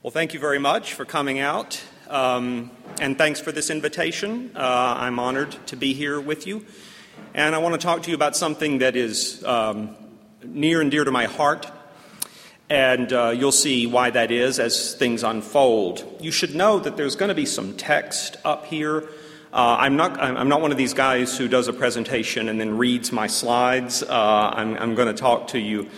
Well, thank you very much for coming out, and thanks for this invitation. I'm honored to be here with you. And I want to talk to you about something that is near and dear to my heart, and you'll see why that is as things unfold. You should know that there's going to be some text up here. I'm not one of these guys who does a presentation and then reads my slides. I'm going to talk to you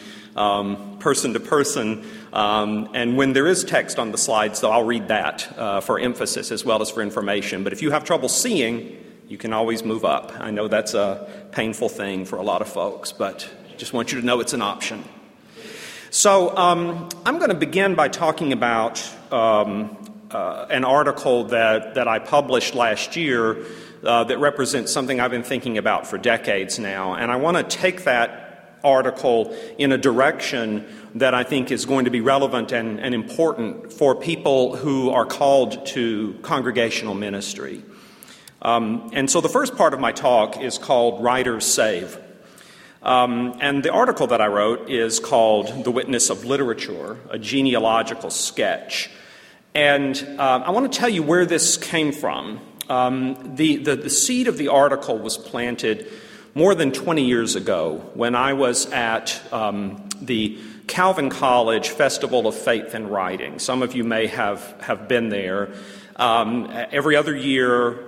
person to person, and when there is text on the slides, though, I'll read that for emphasis as well as for information. But if you have trouble seeing, you can always move up. I know that's a painful thing for a lot of folks, but just want you to know it's an option. So I'm going to begin by talking about an article that I published last year that represents something I've been thinking about for decades now, and I want to take that article in a direction that I think is going to be relevant and important for people who are called to congregational ministry. And so the first part of my talk is called Writers Save. And the article that I wrote is called The Witness of Literature, a Genealogical Sketch. And I want to tell you where this came from. The seed of the article was planted more than 20 years ago, when I was at the Calvin College Festival of Faith and Writing. Some of you may have been there. Every other year,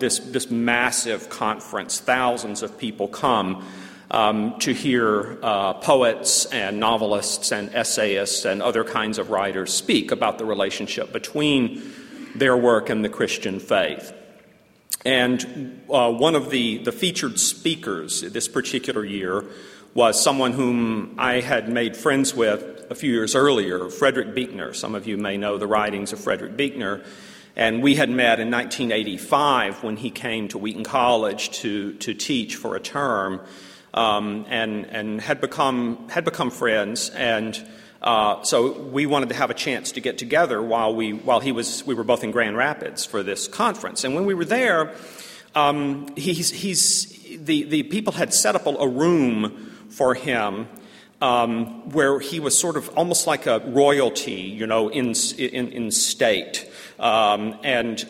this massive conference, thousands of people come to hear poets and novelists and essayists and other kinds of writers speak about the relationship between their work and the Christian faith. And one of the featured speakers this particular year was someone whom I had made friends with a few years earlier, Frederick Buechner. Some of you may know the writings of Frederick Buechner. And we had met in 1985 when he came to Wheaton College to teach for a term, and had become friends. And so we wanted to have a chance to get together while we were both in Grand Rapids for this conference. And when we were there, the people had set up a room for him where he was sort of almost like a royalty, you know, in state. And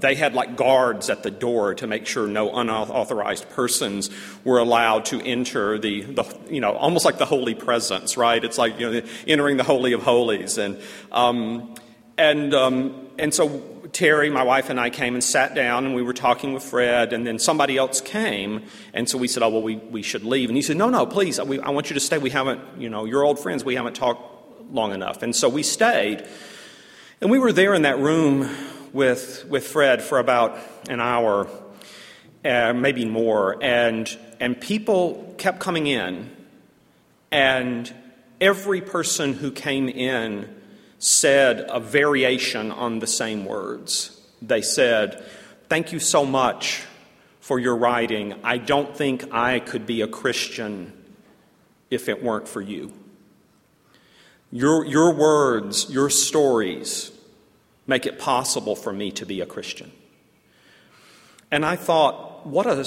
they had like guards at the door to make sure no unauthorized persons were allowed to enter the almost like the holy presence, right? It's like, you know, entering the Holy of Holies. And so Terry, my wife, and I came and sat down, and we were talking with Fred, and then somebody else came, and so we said, oh, well, we should leave. And he said, no, please, I want you to stay. We haven't, you know, you're old friends. We haven't talked long enough. And so we stayed. And we were there in that room with Fred for about an hour, maybe more, and people kept coming in, and every person who came in said a variation on the same words. They said, "Thank you so much for your writing. I don't think I could be a Christian if it weren't for you. Your words, your stories make it possible for me to be a Christian." And I thought, what an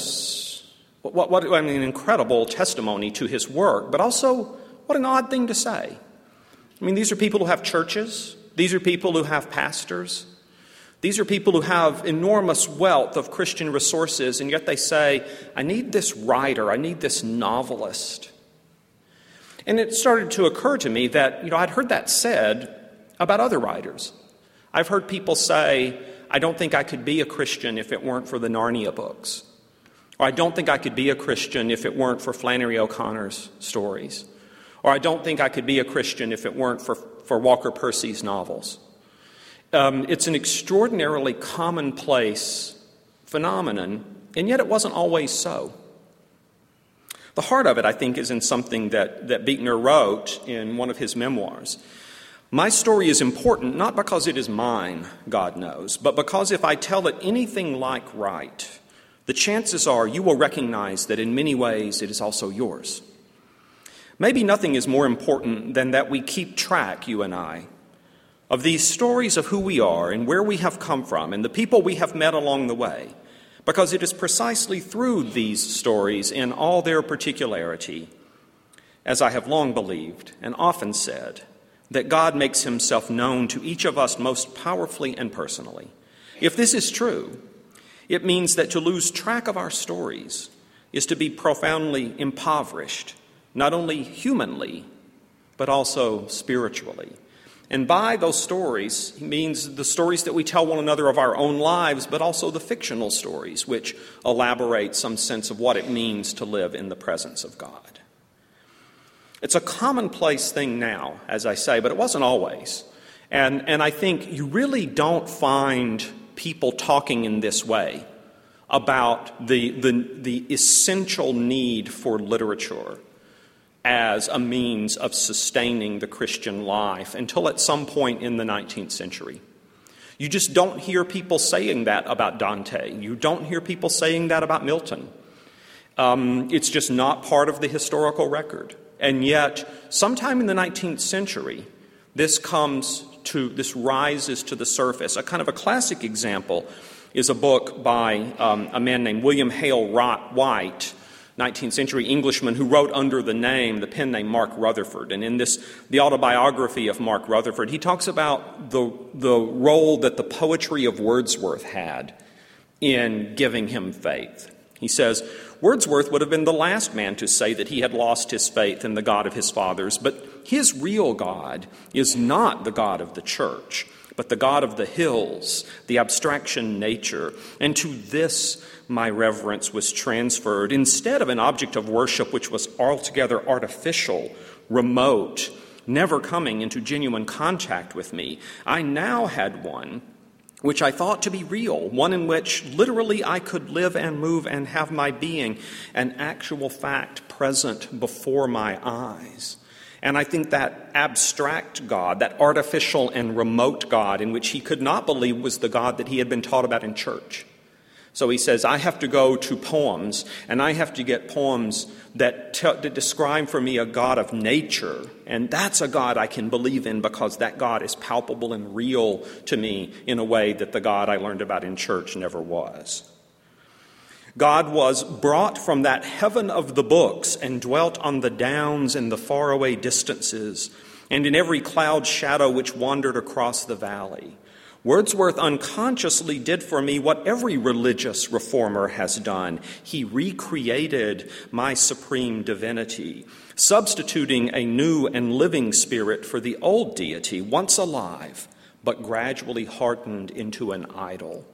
incredible testimony to his work, but also what an odd thing to say. I mean, these are people who have churches. These are people who have pastors. These are people who have enormous wealth of Christian resources, and yet they say, I need this writer, I need this novelist. And it started to occur to me that, you know, I'd heard that said about other writers. I've heard people say, I don't think I could be a Christian if it weren't for the Narnia books. Or I don't think I could be a Christian if it weren't for Flannery O'Connor's stories. Or I don't think I could be a Christian if it weren't for Walker Percy's novels. It's an extraordinarily commonplace phenomenon, and yet it wasn't always so. The heart of it, I think, is in something that Buechner wrote in one of his memoirs. My story is important not because it is mine, God knows, but because if I tell it anything like right, the chances are you will recognize that in many ways it is also yours. Maybe nothing is more important than that we keep track, you and I, of these stories of who we are and where we have come from and the people we have met along the way, because it is precisely through these stories in all their particularity, as I have long believed and often said, that God makes himself known to each of us most powerfully and personally. If this is true, it means that to lose track of our stories is to be profoundly impoverished, not only humanly, but also spiritually. And by those stories, he means the stories that we tell one another of our own lives, but also the fictional stories, which elaborate some sense of what it means to live in the presence of God. It's a commonplace thing now, as I say, but it wasn't always. And I think you really don't find people talking in this way about the essential need for literature as a means of sustaining the Christian life until at some point in the 19th century. You just don't hear people saying that about Dante. You don't hear people saying that about Milton. It's just not part of the historical record. And yet, sometime in the 19th century, this rises to the surface. A kind of a classic example is a book by a man named William Hale White, 19th century Englishman who wrote under the pen name Mark Rutherford. And in the autobiography of Mark Rutherford, he talks about the role that the poetry of Wordsworth had in giving him faith. He says, Wordsworth would have been the last man to say that he had lost his faith in the God of his fathers, but his real God is not the God of the church, but the God of the hills, the abstraction nature, and to this my reverence was transferred instead of an object of worship which was altogether artificial, remote, never coming into genuine contact with me. I now had one which I thought to be real, one in which literally I could live and move and have my being, an actual fact present before my eyes. And I think that abstract God, that artificial and remote God in which he could not believe was the God that he had been taught about in church. So he says, I have to go to poems, and I have to get poems that describe for me a God of nature, and that's a God I can believe in because that God is palpable and real to me in a way that the God I learned about in church never was. God was brought from that heaven of the books and dwelt on the downs and the faraway distances, and in every cloud shadow which wandered across the valley. Wordsworth unconsciously did for me what every religious reformer has done. He recreated my supreme divinity, substituting a new and living spirit for the old deity, once alive, but gradually hardened into an idol.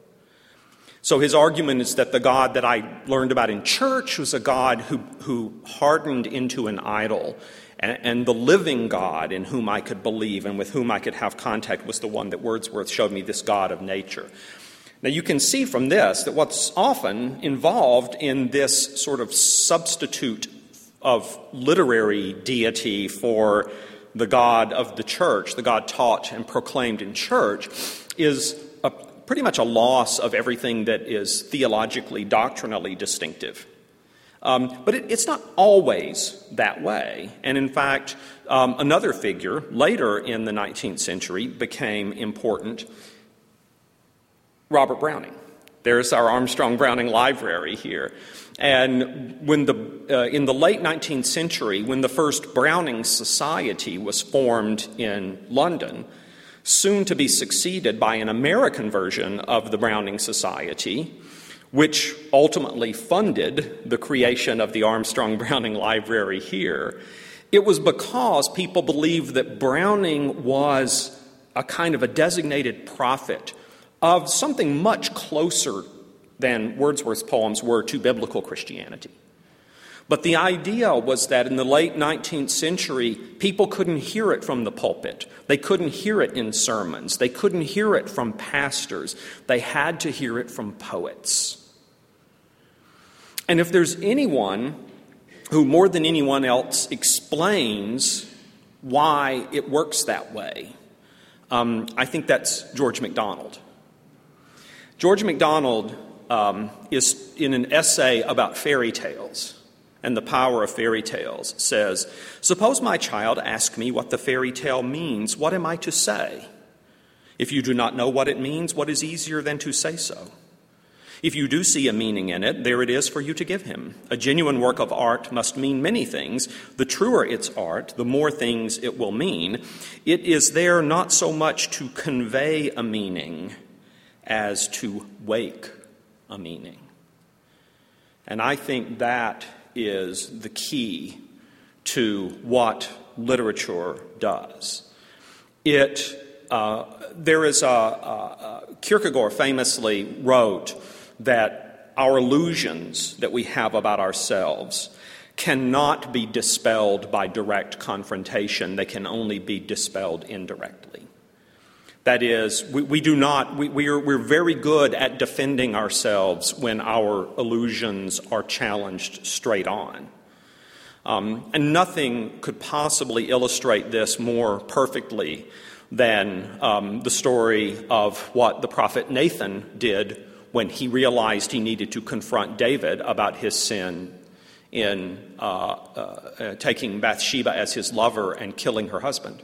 So his argument is that the God that I learned about in church was a God who hardened into an idol. And the living God in whom I could believe and with whom I could have contact was the one that Wordsworth showed me, this God of nature. Now you can see from this that what's often involved in this sort of substitute of literary deity for the God of the church, the God taught and proclaimed in church, is pretty much a loss of everything that is theologically, doctrinally distinctive. But it's not always that way. And in fact, another figure later in the 19th century became important, Robert Browning. There's our Armstrong Browning Library here. And in the late 19th century, when the first Browning Society was formed in London, soon to be succeeded by an American version of the Browning Society, which ultimately funded the creation of the Armstrong Browning Library here, it was because people believed that Browning was a kind of a designated prophet of something much closer than Wordsworth's poems were to biblical Christianity. But the idea was that in the late 19th century, people couldn't hear it from the pulpit. They couldn't hear it in sermons. They couldn't hear it from pastors. They had to hear it from poets. And if there's anyone who more than anyone else explains why it works that way, I think that's George MacDonald. George MacDonald is in an essay about fairy tales and the power of fairy tales says, suppose my child asks me what the fairy tale means, what am I to say? If you do not know what it means, what is easier than to say so? If you do see a meaning in it, there it is for you to give him. A genuine work of art must mean many things. The truer its art, the more things it will mean. It is there not so much to convey a meaning as to wake a meaning. And I think that is the key to what literature does. Kierkegaard famously wrote that our illusions that we have about ourselves cannot be dispelled by direct confrontation. They can only be dispelled indirectly. That is, we're very good at defending ourselves when our illusions are challenged straight on. And nothing could possibly illustrate this more perfectly than the story of what the prophet Nathan did when he realized he needed to confront David about his sin in taking Bathsheba as his lover and killing her husband.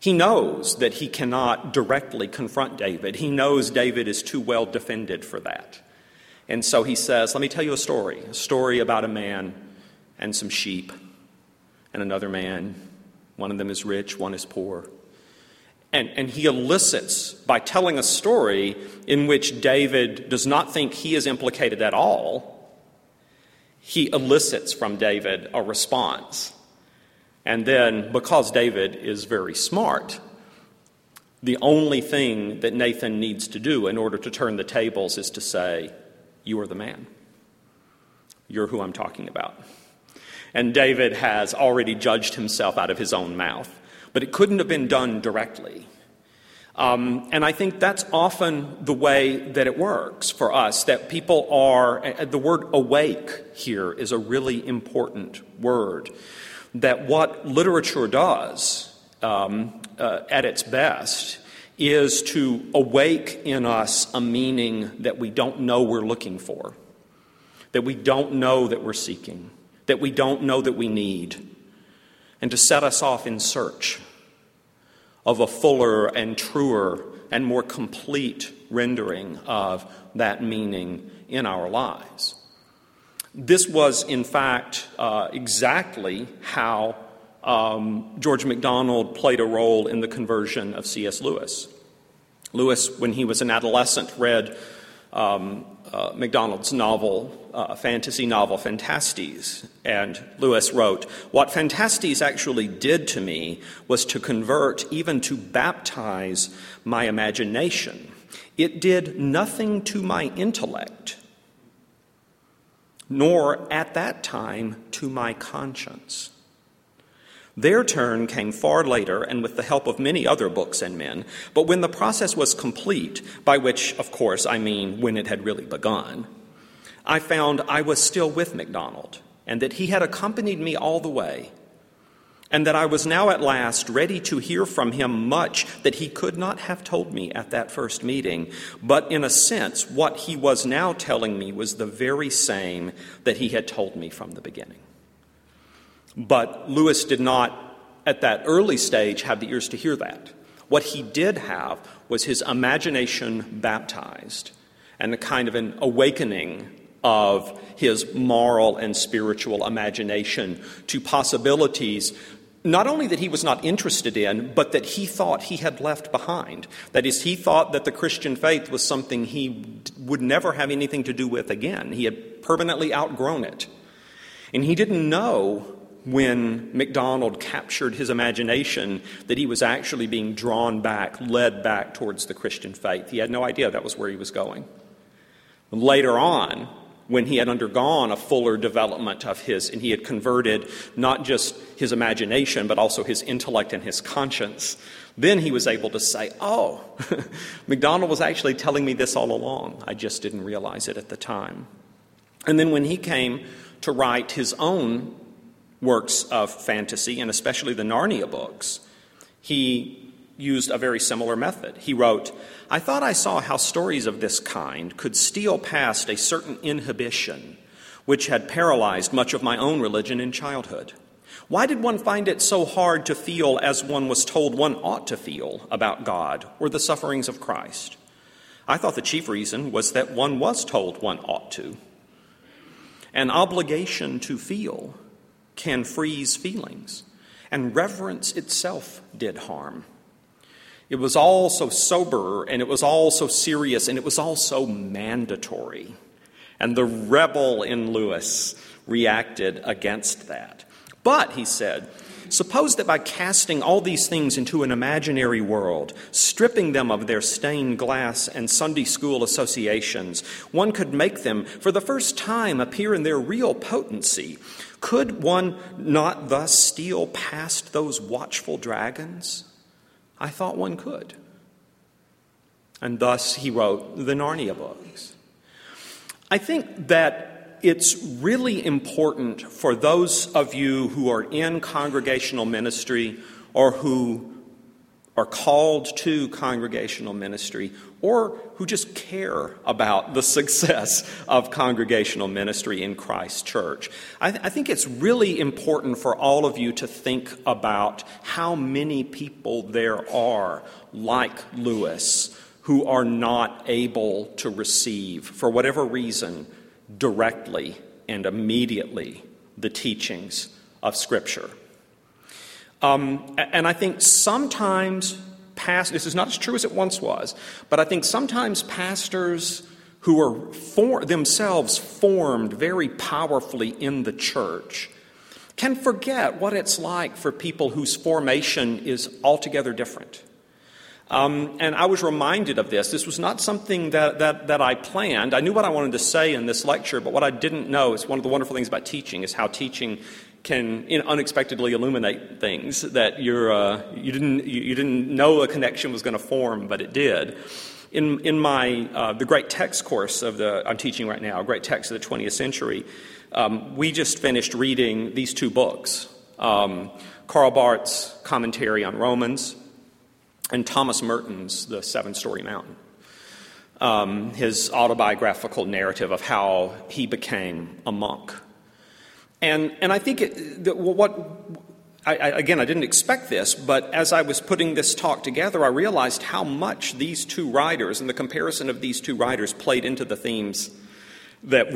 He knows that he cannot directly confront David. He knows David is too well defended for that. And so he says, let me tell you a story about a man and some sheep and another man. One of them is rich, one is poor. And he elicits by telling a story in which David does not think he is implicated at all. He elicits from David a response. And then, because David is very smart, the only thing that Nathan needs to do in order to turn the tables is to say, you are the man. You're who I'm talking about. And David has already judged himself out of his own mouth. But it couldn't have been done directly. And I think that's often the way that it works for us, that people are, the word awake here is a really important word. That what literature does at its best is to awake in us a meaning that we don't know we're looking for, that we don't know that we're seeking, that we don't know that we need, and to set us off in search of a fuller and truer and more complete rendering of that meaning in our lives. This was, in fact, exactly how George MacDonald played a role in the conversion of C.S. Lewis. Lewis, when he was an adolescent, read MacDonald's novel, fantasy novel, Phantastes. And Lewis wrote, "What Phantastes actually did to me was to convert, even to baptize, my imagination. It did nothing to my intellect, nor at that time to my conscience. Their turn came far later and with the help of many other books and men, but when the process was complete, by which, of course, I mean when it had really begun, I found I was still with MacDonald and that he had accompanied me all the way and that I was now at last ready to hear from him much that he could not have told me at that first meeting. But in a sense, what he was now telling me was the very same that he had told me from the beginning." But Lewis did not, at that early stage, have the ears to hear that. What he did have was his imagination baptized and a kind of an awakening of his moral and spiritual imagination to possibilities not only that he was not interested in, but that he thought he had left behind. That is, he thought that the Christian faith was something he would never have anything to do with again. He had permanently outgrown it. And he didn't know when MacDonald captured his imagination that he was actually being drawn back, led back towards the Christian faith. He had no idea that was where he was going. Later on, when he had undergone a fuller development of his, and he had converted not just his imagination, but also his intellect and his conscience, then he was able to say, oh, MacDonald was actually telling me this all along. I just didn't realize it at the time. And then when he came to write his own works of fantasy, and especially the Narnia books, he used a very similar method. He wrote, "I thought I saw how stories of this kind could steal past a certain inhibition which had paralyzed much of my own religion in childhood. Why did one find it so hard to feel as one was told one ought to feel about God or the sufferings of Christ? I thought the chief reason was that one was told one ought to. An obligation to feel can freeze feelings, and reverence itself did harm. It was all so sober, and it was all so serious, and it was all so mandatory. And the rebel in Lewis reacted against that. But, he said, suppose that by casting all these things into an imaginary world, stripping them of their stained glass and Sunday school associations, one could make them for the first time appear in their real potency. Could one not thus steal past those watchful dragons? I thought one could. And thus he wrote the Narnia books. I think that it's really important for those of you who are in congregational ministry or who are called to congregational ministry or who just care about the success of congregational ministry in Christ's church. I think it's really important for all of you to think about how many people there are like Lewis who are not able to receive, for whatever reason, directly and immediately the teachings of Scripture. And I think sometimes this is not as true as it once was, but I think sometimes pastors who are themselves formed very powerfully in the church can forget what it's like for people whose formation is altogether different. And I was reminded of this. This was not something that I planned. I knew what I wanted to say in this lecture, but what I didn't know is one of the wonderful things about teaching is how teaching can unexpectedly illuminate things that you didn't know a connection was going to form, but it did. In my the great text course I'm teaching right now, great text of the 20th century, we just finished reading these two books, Karl Barth's commentary on Romans. And Thomas Merton's The Seven-Story Mountain, his autobiographical narrative of how he became a monk. And I think I didn't expect this, but as I was putting this talk together, I realized how much these two writers and the comparison of these two writers played into the themes that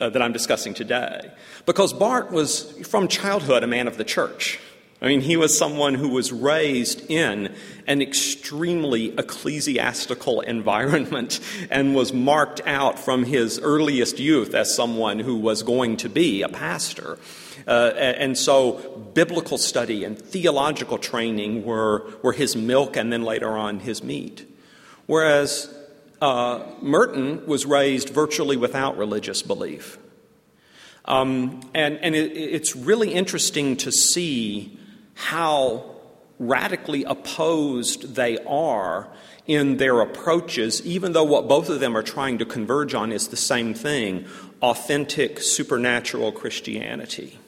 that I'm discussing today. Because Barth was, from childhood, a man of the church. I mean, he was someone who was raised in an extremely ecclesiastical environment and was marked out from his earliest youth as someone who was going to be a pastor. And so biblical study and theological training were his milk and then later on his meat. Whereas Merton was raised virtually without religious belief. And it's really interesting to see how radically opposed they are in their approaches, even though what both of them are trying to converge on is the same thing, authentic supernatural Christianity.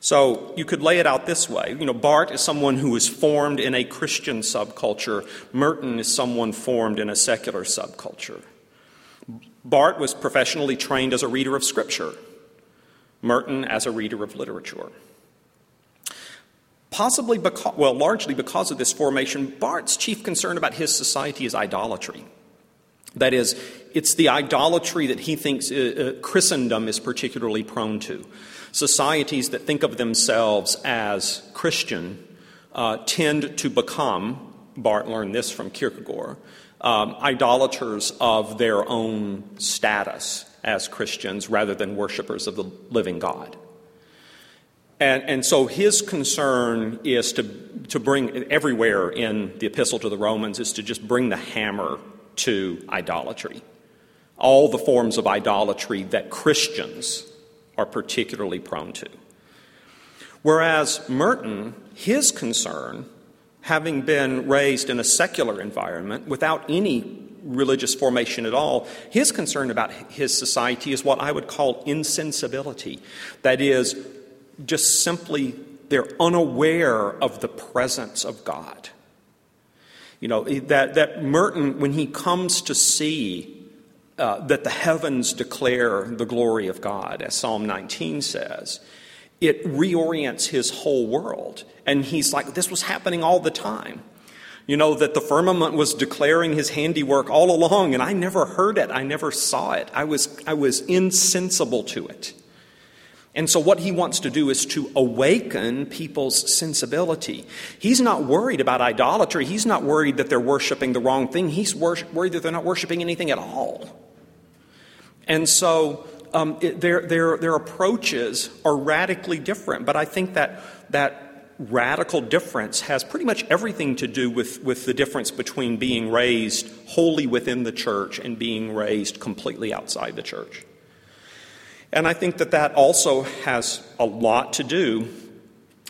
So you could lay it out this way. You know, Barth is someone who is formed in a Christian subculture. Merton is someone formed in a secular subculture. Barth was professionally trained as a reader of Scripture. Merton as a reader of literature. Possibly because, well, largely because of this formation, Barth's chief concern about his society is idolatry. That is, it's the idolatry that he thinks Christendom is particularly prone to. Societies that think of themselves as Christian tend to become, Barth learned this from Kierkegaard, idolaters of their own status as Christians rather than worshipers of the living God. And so his concern is to bring, everywhere in the Epistle to the Romans, is to just bring the hammer to idolatry. All the forms of idolatry that Christians are particularly prone to. Whereas Merton, his concern, having been raised in a secular environment without any religious formation at all, his concern about his society is what I would call insensibility. That is, just simply, they're unaware of the presence of God. You know, that Merton, when he comes to see that the heavens declare the glory of God, as Psalm 19 says, it reorients his whole world. And he's like, this was happening all the time. You know, that the firmament was declaring his handiwork all along, and I never heard it. I never saw it. I was insensible to it. And so what he wants to do is to awaken people's sensibility. He's not worried about idolatry. He's not worried that they're worshiping the wrong thing. He's worried that they're not worshiping anything at all. And so their approaches are radically different. But I think that radical difference has pretty much everything to do with the difference between being raised wholly within the church and being raised completely outside the church. And I think that also has a lot to do,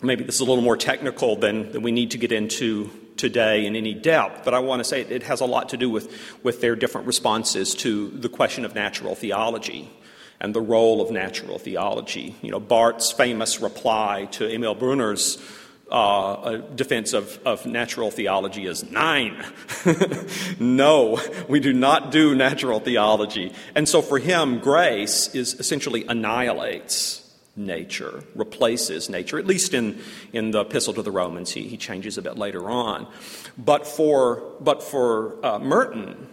maybe this is a little more technical than we need to get into today in any depth, but I want to say it has a lot to do with their different responses to the question of natural theology and the role of natural theology. You know, Barth's famous reply to Emil Brunner's defense of natural theology is nein. No, we do not do natural theology. And so for him, grace is essentially annihilates nature, replaces nature, at least in the Epistle to the Romans. He changes a bit later on. But for Merton,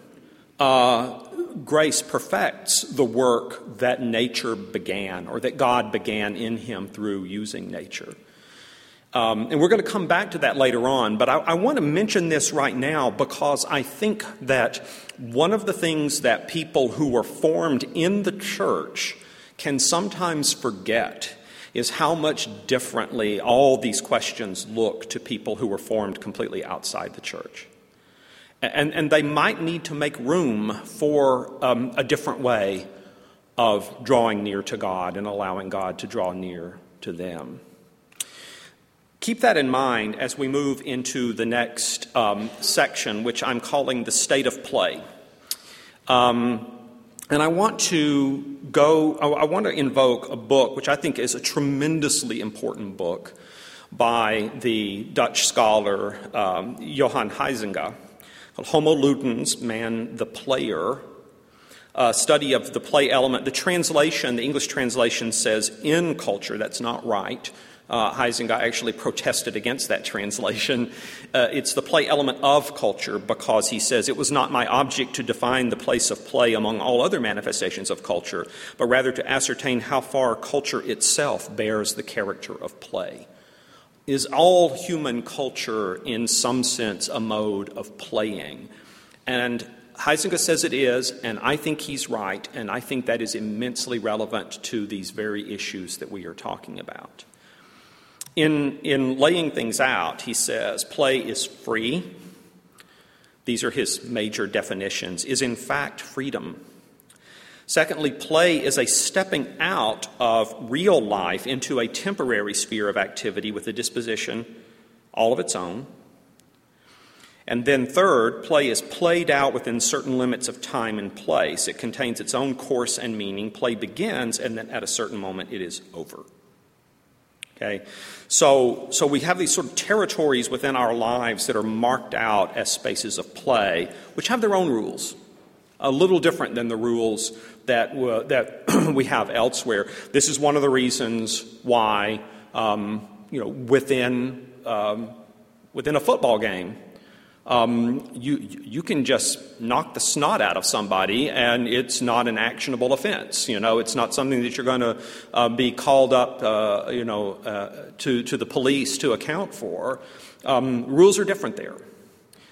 grace perfects the work that nature began, or that God began in him through using nature. And we're going to come back to that later on, but I want to mention this right now because I think that one of the things that people who were formed in the church can sometimes forget is how much differently all these questions look to people who were formed completely outside the church. And they might need to make room for a different way of drawing near to God and allowing God to draw near to them. Keep that in mind as we move into the next section, which I'm calling the state of play. And I want to invoke a book, which I think is a tremendously important book by the Dutch scholar Johan Huizinga, called Homo Ludens, Man the Player, a study of the play element. The translation, the English translation says in culture. That's not right. Huizinga actually protested against that translation. It's the play element of culture because he says, it was not my object to define the place of play among all other manifestations of culture, but rather to ascertain how far culture itself bears the character of play. Is all human culture in some sense a mode of playing? And Huizinga says it is, and I think he's right, and I think that is immensely relevant to these very issues that we are talking about. In laying things out, he says, play is free. These are his major definitions. Is in fact freedom. Secondly, play is a stepping out of real life into a temporary sphere of activity with a disposition all of its own. And then third, play is played out within certain limits of time and place. It contains its own course and meaning. Play begins, and then at a certain moment it is over. Okay. So we have these sort of territories within our lives that are marked out as spaces of play, which have their own rules, a little different than the rules that we have elsewhere. This is one of the reasons why, within a football game, you can just knock the snot out of somebody and it's not an actionable offense. You know, it's not something that you're going to be called up, to the police to account for. Rules are different there.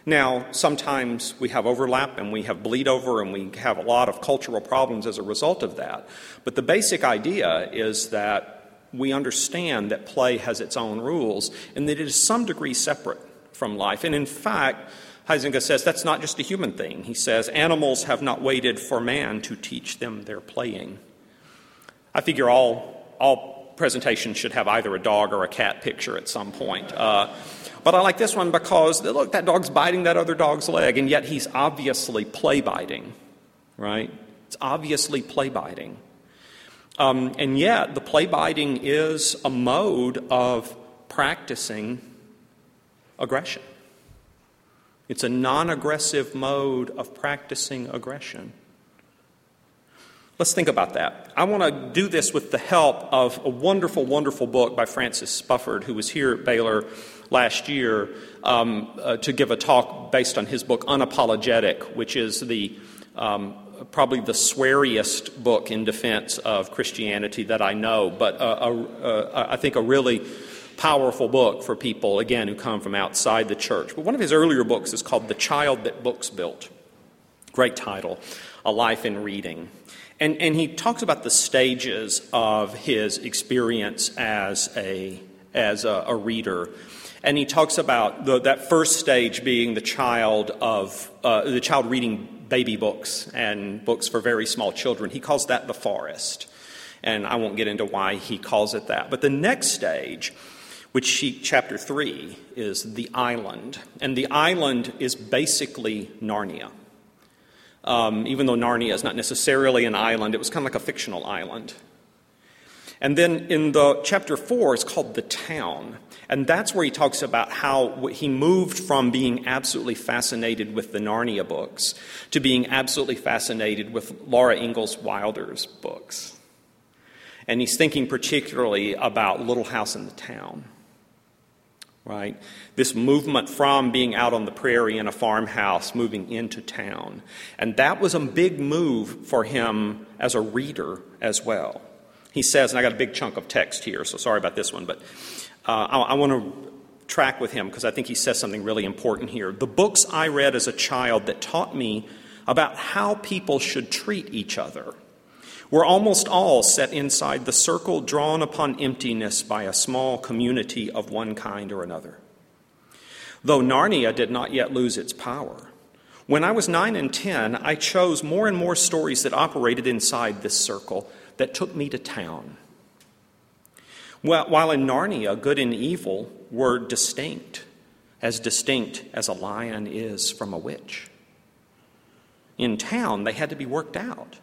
Now, sometimes we have overlap and we have bleed over and we have a lot of cultural problems as a result of that. But the basic idea is that we understand that play has its own rules and that it is some degree separate from life. And in fact, Huizinga says that's not just a human thing. He says animals have not waited for man to teach them their playing. I figure all presentations should have either a dog or a cat picture at some point. But I like this one because, look, that dog's biting that other dog's leg, and yet he's obviously play biting, right? It's obviously play biting. And yet the play biting is a mode of practicing aggression. It's a non-aggressive mode of practicing aggression. Let's think about that. I want to do this with the help of a wonderful, wonderful book by Francis Spufford, who was here at Baylor last year to give a talk based on his book Unapologetic, which is the probably the sweariest book in defense of Christianity that I know, but I think a really powerful book for people, again, who come from outside the church. But one of his earlier books is called The Child That Books Built. Great title, A Life in Reading. And he talks about the stages of his experience as a reader. And he talks about that first stage being the child reading baby books and books for very small children. He calls that the forest. And I won't get into why he calls it that. But the next stage, chapter 3, is the island. And the island is basically Narnia. Even though Narnia is not necessarily an island, it was kind of like a fictional island. And then in the chapter 4, it's called The Town. And that's where he talks about how he moved from being absolutely fascinated with the Narnia books to being absolutely fascinated with Laura Ingalls Wilder's books. And he's thinking particularly about Little House in the Town, right? This movement from being out on the prairie in a farmhouse, moving into town. And that was a big move for him as a reader as well. He says, and I got a big chunk of text here, so sorry about this one, but I want to track with him because I think he says something really important here. The books I read as a child that taught me about how people should treat each other were almost all set inside the circle drawn upon emptiness by a small community of one kind or another. Though Narnia did not yet lose its power, when I was 9 and 10, I chose more and more stories that operated inside this circle that took me to town. Well, while in Narnia, good and evil were distinct as a lion is from a witch. In town, they had to be worked out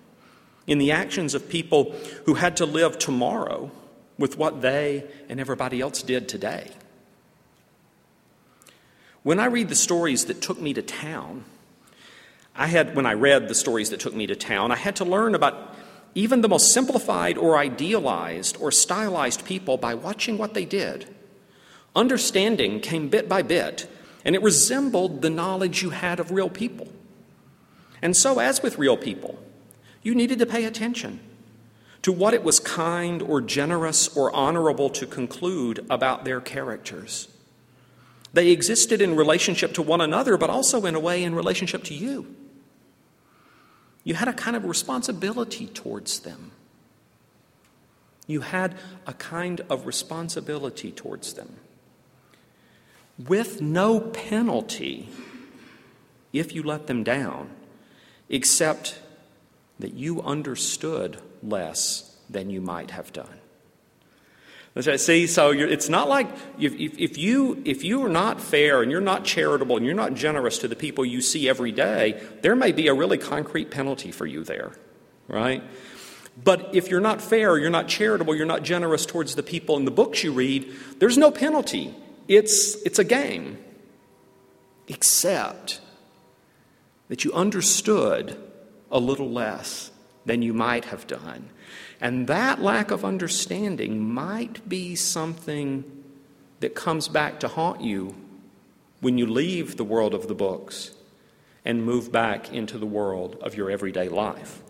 in the actions of people who had to live tomorrow with what they and everybody else did today. When I read the stories that took me to town, I had to learn about even the most simplified or idealized or stylized people by watching what they did. Understanding came bit by bit, and it resembled the knowledge you had of real people. And so, as with real people, you needed to pay attention to what it was kind or generous or honorable to conclude about their characters. They existed in relationship to one another, but also, in a way, in relationship to you. You had a kind of responsibility towards them. With no penalty if you let them down, except that you understood less than you might have done. See, so it's not like if you are not fair and you're not charitable and you're not generous to the people you see every day, there may be a really concrete penalty for you there, right? But if you're not fair, you're not charitable, you're not generous towards the people in the books you read, there's no penalty. It's a game. Except that you understood a little less than you might have done. And that lack of understanding might be something that comes back to haunt you when you leave the world of the books and move back into the world of your everyday life.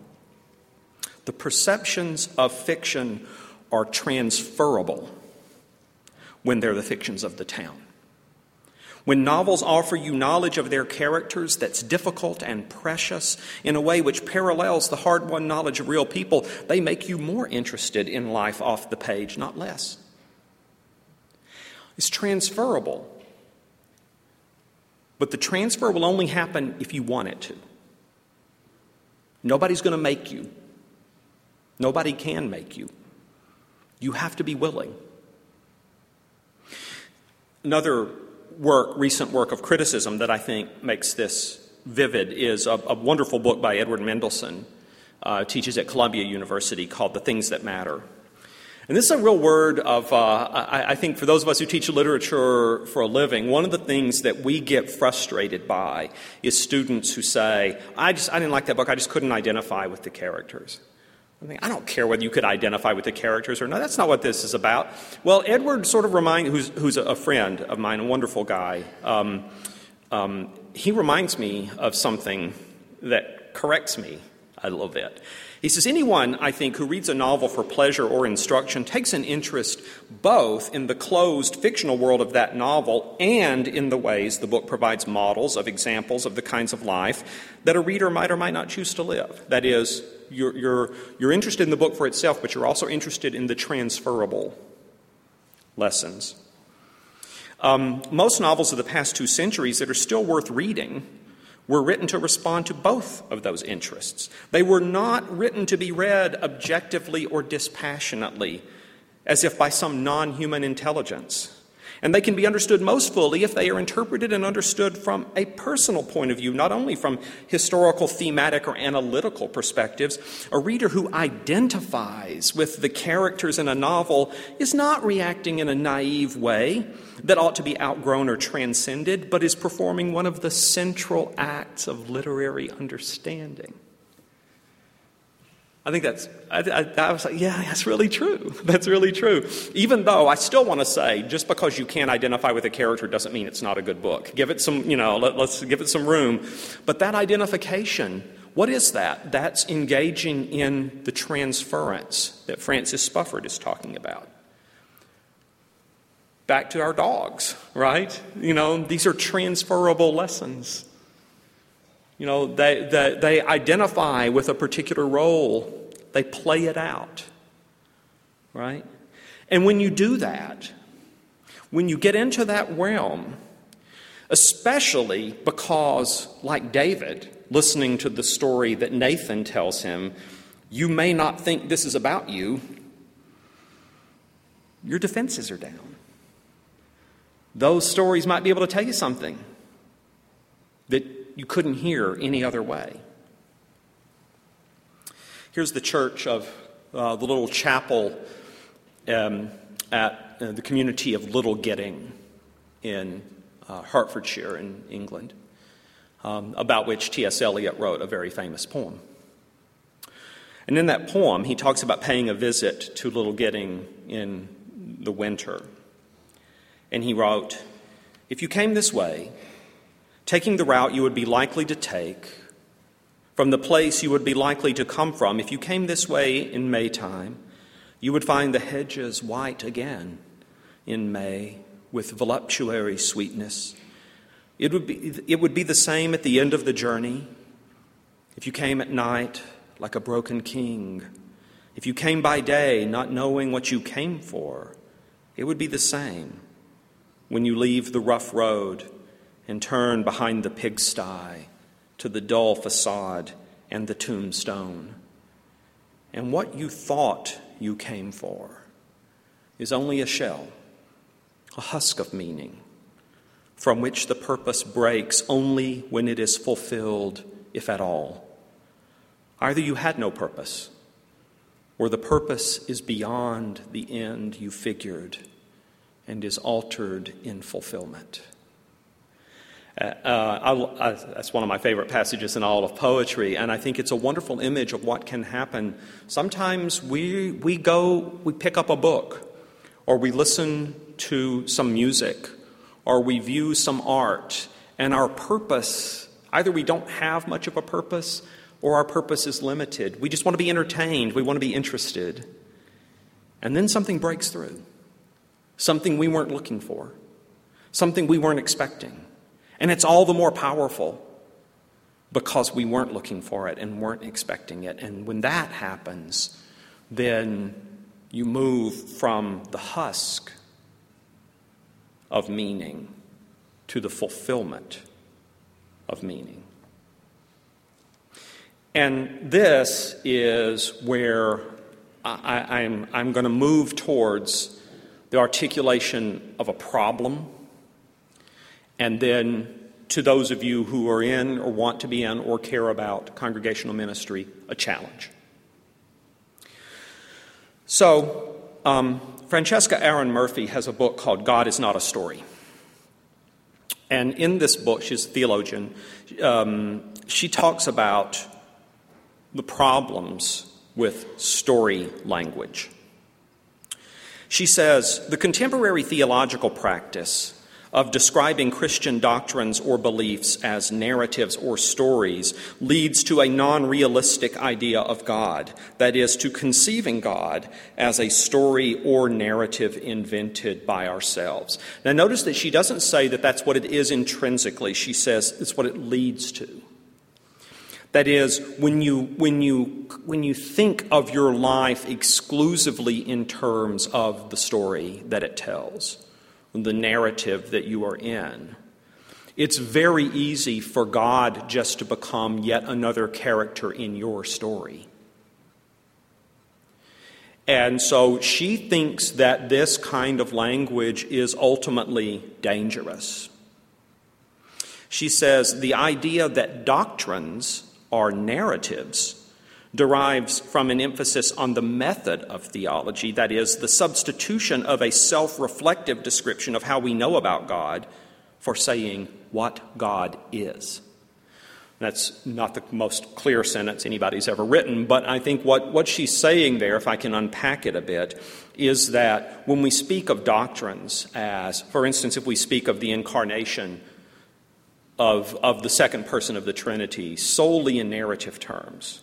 The perceptions of fiction are transferable when they're the fictions of the town. When novels offer you knowledge of their characters that's difficult and precious in a way which parallels the hard-won knowledge of real people, they make you more interested in life off the page, not less. It's transferable. But the transfer will only happen if you want it to. Nobody's going to make you. Nobody can make you. You have to be willing. Another recent work of criticism that I think makes this vivid is a wonderful book by Edward Mendelson, teaches at Columbia University, called The Things That Matter. And this is a real word of, I think for those of us who teach literature for a living, one of the things that we get frustrated by is students who say, I didn't like that book, I just couldn't identify with the characters. I mean, I don't care whether you could identify with the characters or not. That's not what this is about. Well, Edward sort of reminds, who's a friend of mine, a wonderful guy, he reminds me of something that corrects me a little bit. He says, anyone, I think, who reads a novel for pleasure or instruction takes an interest both in the closed fictional world of that novel and in the ways the book provides models of examples of the kinds of life that a reader might or might not choose to live. That is, you're interested in the book for itself, but you're also interested in the transferable lessons. Most novels of the past 2 centuries that are still worth reading were written to respond to both of those interests. They were not written to be read objectively or dispassionately, as if by some non-human intelligence. And they can be understood most fully if they are interpreted and understood from a personal point of view, not only from historical, thematic, or analytical perspectives. A reader who identifies with the characters in a novel is not reacting in a naive way that ought to be outgrown or transcended, but is performing one of the central acts of literary understanding. I think that's, I was like, yeah, that's really true. That's really true. Even though I still want to say, just because you can't identify with a character doesn't mean it's not a good book. Give it some, let's give it some room. But that identification, what is that? That's engaging in the transference that Francis Spufford is talking about. Back to our dogs, right? These are transferable lessons. They identify with a particular role. They play it out, right? And when you do that, when you get into that realm, especially because, like David, listening to the story that Nathan tells him, you may not think this is about you. Your defenses are down. Those stories might be able to tell you something that you couldn't hear any other way. Here's the church of the little chapel at the community of Little Gidding in Hertfordshire in England, about which T.S. Eliot wrote a very famous poem. And in that poem, he talks about paying a visit to Little Gidding in the winter. And he wrote, "If you came this way, taking the route you would be likely to take, from the place you would be likely to come from, if you came this way in May time, you would find the hedges white again in May with voluptuary sweetness. It would be the same at the end of the journey. If you came at night like a broken king, if you came by day not knowing what you came for, it would be the same when you leave the rough road and turn behind the pigsty to the dull facade and the tombstone. And what you thought you came for is only a shell, a husk of meaning, from which the purpose breaks only when it is fulfilled, if at all. Either you had no purpose, or the purpose is beyond the end you figured and is altered in fulfillment." That's one of my favorite passages in all of poetry, and I think it's a wonderful image of what can happen. Sometimes we pick up a book, or we listen to some music, or we view some art, and our purpose, either we don't have much of a purpose, or our purpose is limited. We just want to be entertained, we want to be interested. And then something breaks through, something we weren't looking for, something we weren't expecting. And it's all the more powerful because we weren't looking for it and weren't expecting it. And when that happens, then you move from the husk of meaning to the fulfillment of meaning. And this is where I'm going to move towards the articulation of a problem. And then, to those of you who are in or want to be in or care about congregational ministry, a challenge. So, Francesca Aran Murphy has a book called God is Not a Story. And in this book, she's a theologian, she talks about the problems with story language. She says, the contemporary theological practice of describing Christian doctrines or beliefs as narratives or stories leads to a non-realistic idea of God, that is, to conceiving God as a story or narrative invented by ourselves. Now, notice that she doesn't say that that's what it is intrinsically. She says it's what it leads to. That is, when you think of your life exclusively in terms of the story that it tells, the narrative that you are in, it's very easy for God just to become yet another character in your story. And so she thinks that this kind of language is ultimately dangerous. She says the idea that doctrines are narratives derives from an emphasis on the method of theology, that is, the substitution of a self-reflective description of how we know about God for saying what God is. That's not the most clear sentence anybody's ever written, but I think what she's saying there, if I can unpack it a bit, is that when we speak of doctrines as, for instance, if we speak of the incarnation of the second person of the Trinity solely in narrative terms,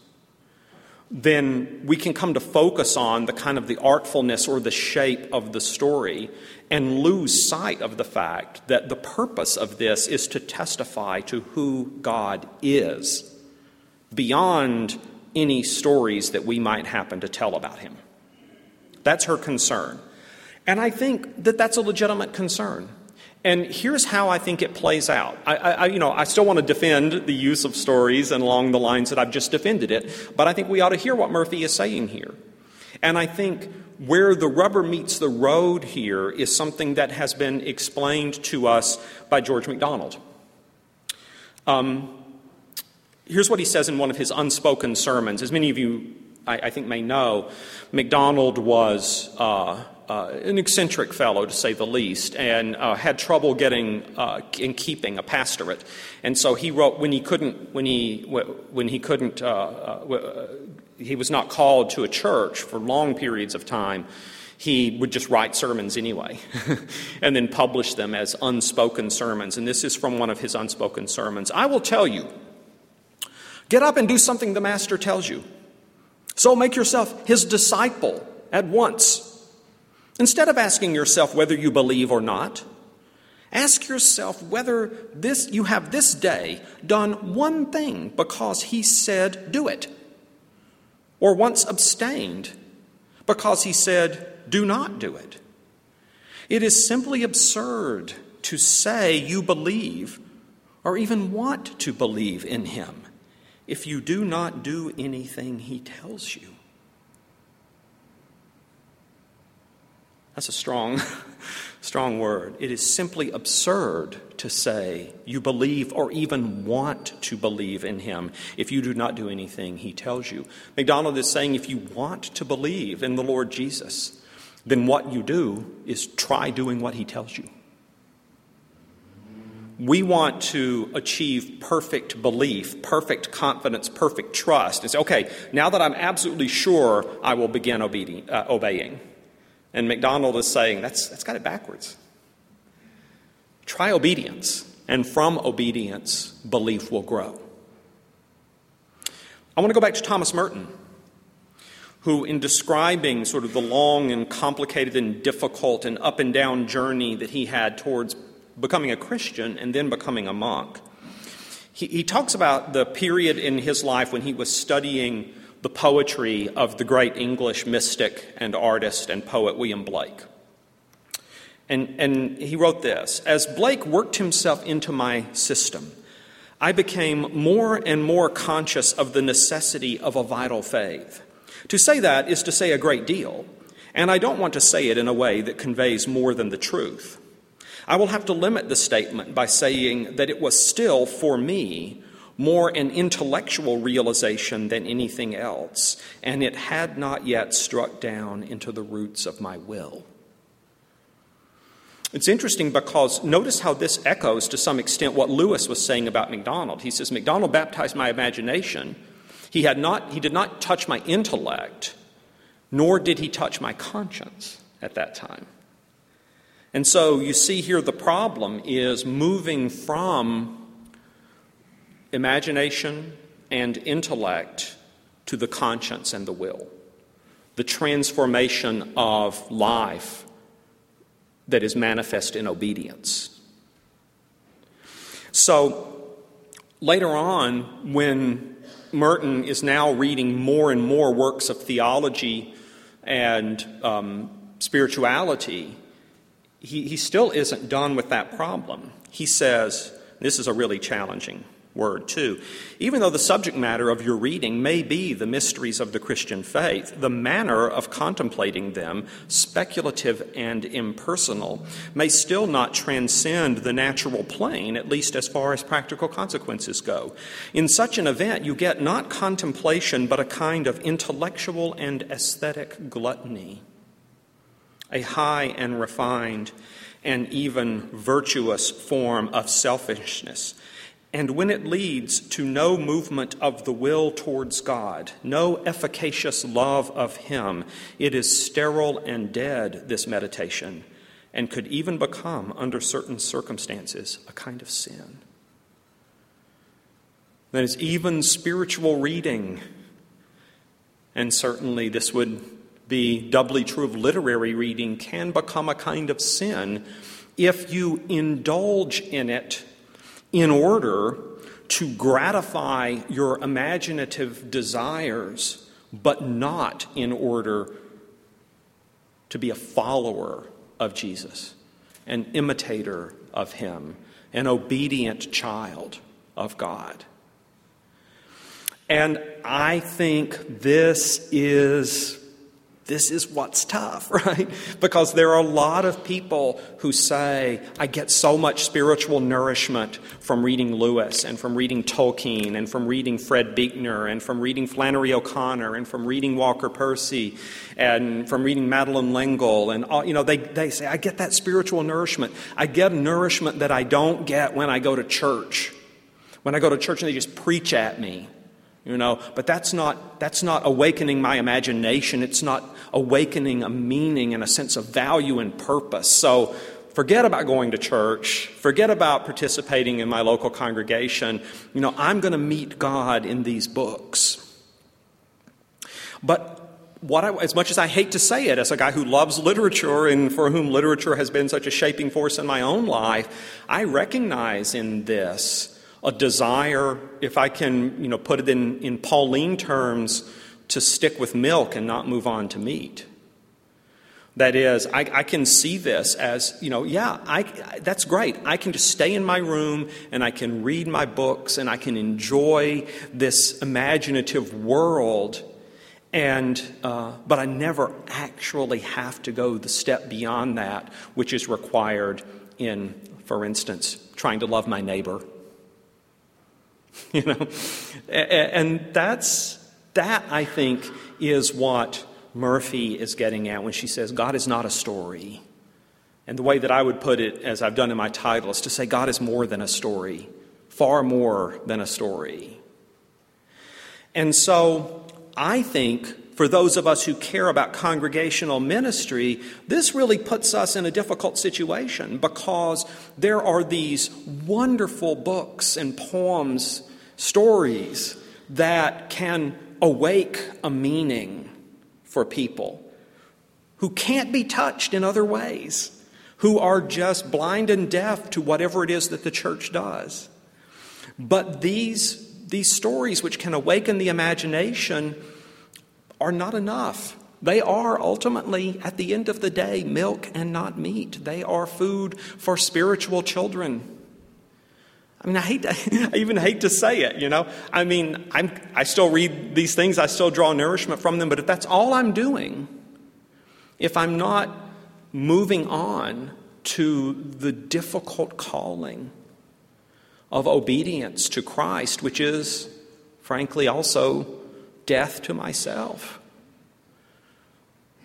then we can come to focus on the kind of the artfulness or the shape of the story and lose sight of the fact that the purpose of this is to testify to who God is beyond any stories that we might happen to tell about him. That's her concern. And I think that that's a legitimate concern. And here's how I think it plays out. I still want to defend the use of stories and along the lines that I've just defended it, but I think we ought to hear what Murphy is saying here. And I think where the rubber meets the road here is something that has been explained to us by George MacDonald. Here's what he says in one of his unspoken sermons. As many of you, I think, may know, MacDonald was an eccentric fellow, to say the least, and had trouble getting and keeping a pastorate. And so he wrote when he was not called to a church for long periods of time, he would just write sermons anyway and then publish them as unspoken sermons. And this is from one of his unspoken sermons. I will tell you, get up and do something the master tells you. So make yourself his disciple at once. Instead of asking yourself whether you believe or not, ask yourself whether you have this day done one thing because he said do it, or once abstained because he said do not do it. It is simply absurd to say you believe or even want to believe in him if you do not do anything he tells you. That's a strong word. It is simply absurd to say you believe or even want to believe in him if you do not do anything he tells you. MacDonald is saying if you want to believe in the Lord Jesus, then what you do is try doing what he tells you. We want to achieve perfect belief, perfect confidence, perfect trust. And say, okay, now that I'm absolutely sure, I will begin obeying. And MacDonald is saying, that's got it backwards. Try obedience, and from obedience, belief will grow. I want to go back to Thomas Merton, who in describing sort of the long and complicated and difficult and up and down journey that he had towards becoming a Christian and then becoming a monk, he talks about the period in his life when he was studying the poetry of the great English mystic and artist and poet William Blake. And he wrote this: as Blake worked himself into my system, I became more and more conscious of the necessity of a vital faith. To say that is to say a great deal, and I don't want to say it in a way that conveys more than the truth. I will have to limit the statement by saying that it was still, for me, more an intellectual realization than anything else, and it had not yet struck down into the roots of my will. It's interesting because notice how this echoes to some extent what Lewis was saying about MacDonald. He says, MacDonald baptized my imagination. He did not touch my intellect, nor did he touch my conscience at that time. And so you see here the problem is moving from imagination and intellect to the conscience and the will. The transformation of life that is manifest in obedience. So later on, when Merton is now reading more and more works of theology and spirituality, he still isn't done with that problem. He says, this is a really challenging word too. Even though the subject matter of your reading may be the mysteries of the Christian faith, the manner of contemplating them, speculative and impersonal, may still not transcend the natural plane, at least as far as practical consequences go. In such an event, you get not contemplation, but a kind of intellectual and aesthetic gluttony, a high and refined and even virtuous form of selfishness. And when it leads to no movement of the will towards God, no efficacious love of Him, it is sterile and dead, this meditation, and could even become, under certain circumstances, a kind of sin. That is, even spiritual reading, and certainly this would be doubly true of literary reading, can become a kind of sin if you indulge in it in order to gratify your imaginative desires, but not in order to be a follower of Jesus, an imitator of Him, an obedient child of God. And I think this is what's tough, right? Because there are a lot of people who say, I get so much spiritual nourishment from reading Lewis and from reading Tolkien and from reading Fred Buechner and from reading Flannery O'Connor and from reading Walker Percy and from reading Madeleine L'Engle. And all, they say, I get that spiritual nourishment. I get nourishment that I don't get when I go to church. When I go to church and they just preach at me. But that's not awakening my imagination. It's not awakening a meaning and a sense of value and purpose. So forget about going to church. Forget about participating in my local congregation. I'm going to meet God in these books. But as much as I hate to say it, as a guy who loves literature and for whom literature has been such a shaping force in my own life, I recognize in this a desire, if I can put it in Pauline terms, to stick with milk and not move on to meat. That is, I can see this as, that's great. I can just stay in my room and I can read my books and I can enjoy this imaginative world, but I never actually have to go the step beyond that, which is required in, for instance, trying to love my neighbor. And that I think is what Murphy is getting at when she says God is not a story. And the way that I would put it, as I've done in my title, is to say God is more than a story, far more than a story. And so I think for those of us who care about congregational ministry, this really puts us in a difficult situation because there are these wonderful books and poems, stories that can awake a meaning for people who can't be touched in other ways, who are just blind and deaf to whatever it is that the church does. But these stories which can awaken the imagination are not enough. They are ultimately, at the end of the day, milk and not meat. They are food for spiritual children. I mean, I even hate to say it, I mean, I still read these things. I still draw nourishment from them. But if that's all I'm doing, if I'm not moving on to the difficult calling of obedience to Christ, which is, frankly, also death to myself,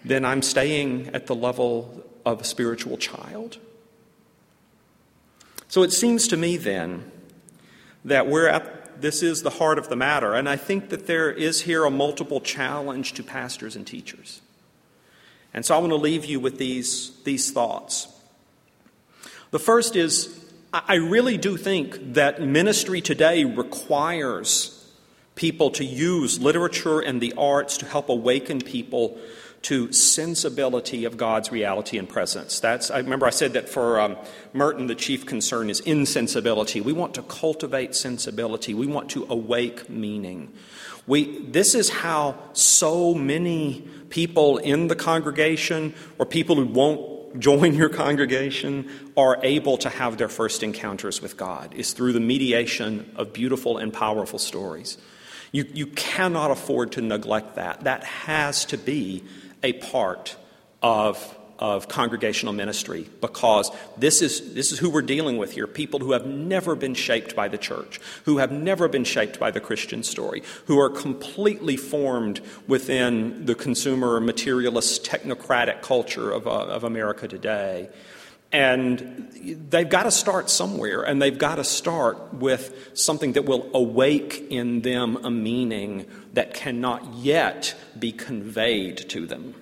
then I'm staying at the level of a spiritual child. So it seems to me then that we're at this is the heart of the matter. And I think that there is here a multiple challenge to pastors and teachers. And so I want to leave you with these thoughts. The first is, I really do think that ministry today requires people to use literature and the arts to help awaken people to sensibility of God's reality and presence. I remember I said that for Merton, the chief concern is insensibility. We want to cultivate sensibility. We want to awake meaning. This is how so many people in the congregation or people who won't join your congregation are able to have their first encounters with God, is through the mediation of beautiful and powerful stories. You cannot afford to neglect that. That has to be a part of congregational ministry, because this is who we're dealing with here, people who have never been shaped by the church, who have never been shaped by the Christian story, who are completely formed within the consumer, materialist, technocratic culture of America today. And they've got to start somewhere, and they've got to start with something that will awake in them a meaning that cannot yet be conveyed to them.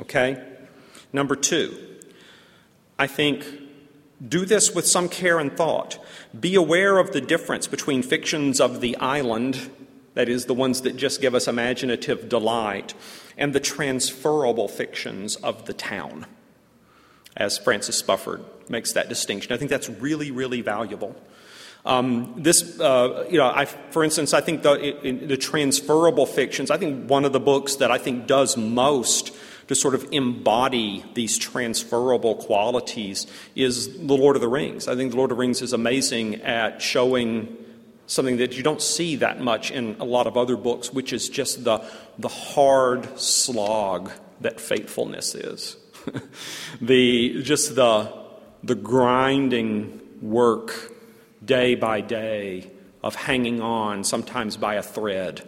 Okay? Number two, I think, do this with some care and thought. Be aware of the difference between fictions of the island, that is, the ones that just give us imaginative delight, and the transferable fictions of the town, as Francis Spufford makes that distinction. I think that's really, really valuable. I think the transferable fictions, I think one of the books that I think does most to sort of embody these transferable qualities is The Lord of the Rings. I think The Lord of the Rings is amazing at showing something that you don't see that much in a lot of other books, which is just the hard slog that faithfulness is. The grinding work day by day of hanging on, sometimes by a thread,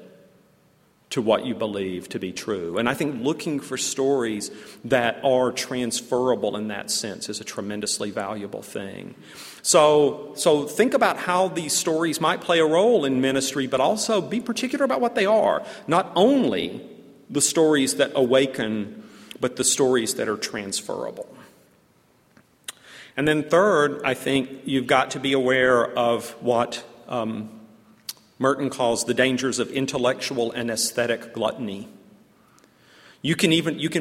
to what you believe to be true. And I think looking for stories that are transferable in that sense is a tremendously valuable thing. So think about how these stories might play a role in ministry, but also be particular about what they are. Not only the stories that awaken, but the stories that are transferable. And then third, I think you've got to be aware of what Merton calls the dangers of intellectual and aesthetic gluttony. You can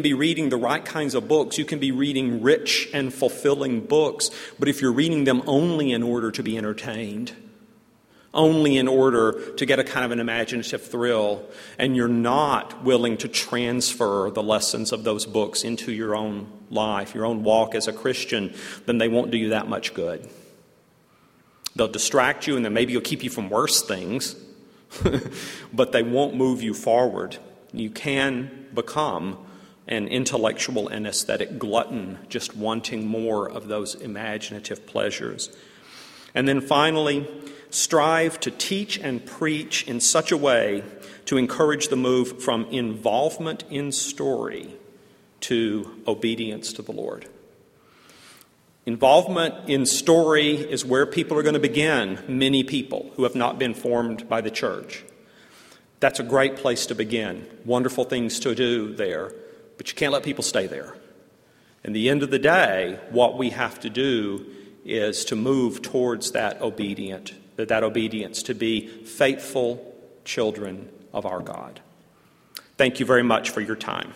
be reading the right kinds of books. You can be reading rich and fulfilling books, but if you're reading them only in order to be entertained, only in order to get a kind of an imaginative thrill, and you're not willing to transfer the lessons of those books into your own life, your own walk as a Christian, then they won't do you that much good. They'll distract you, and then maybe it'll keep you from worse things, but they won't move you forward. You can become an intellectual and aesthetic glutton, just wanting more of those imaginative pleasures. And then finally, strive to teach and preach in such a way to encourage the move from involvement in story to obedience to the Lord. Involvement in story is where people are going to begin, many people who have not been formed by the church. That's a great place to begin. Wonderful things to do there, but you can't let people stay there. At the end of the day, what we have to do is to move towards that obedience, to be faithful children of our God. Thank you very much for your time.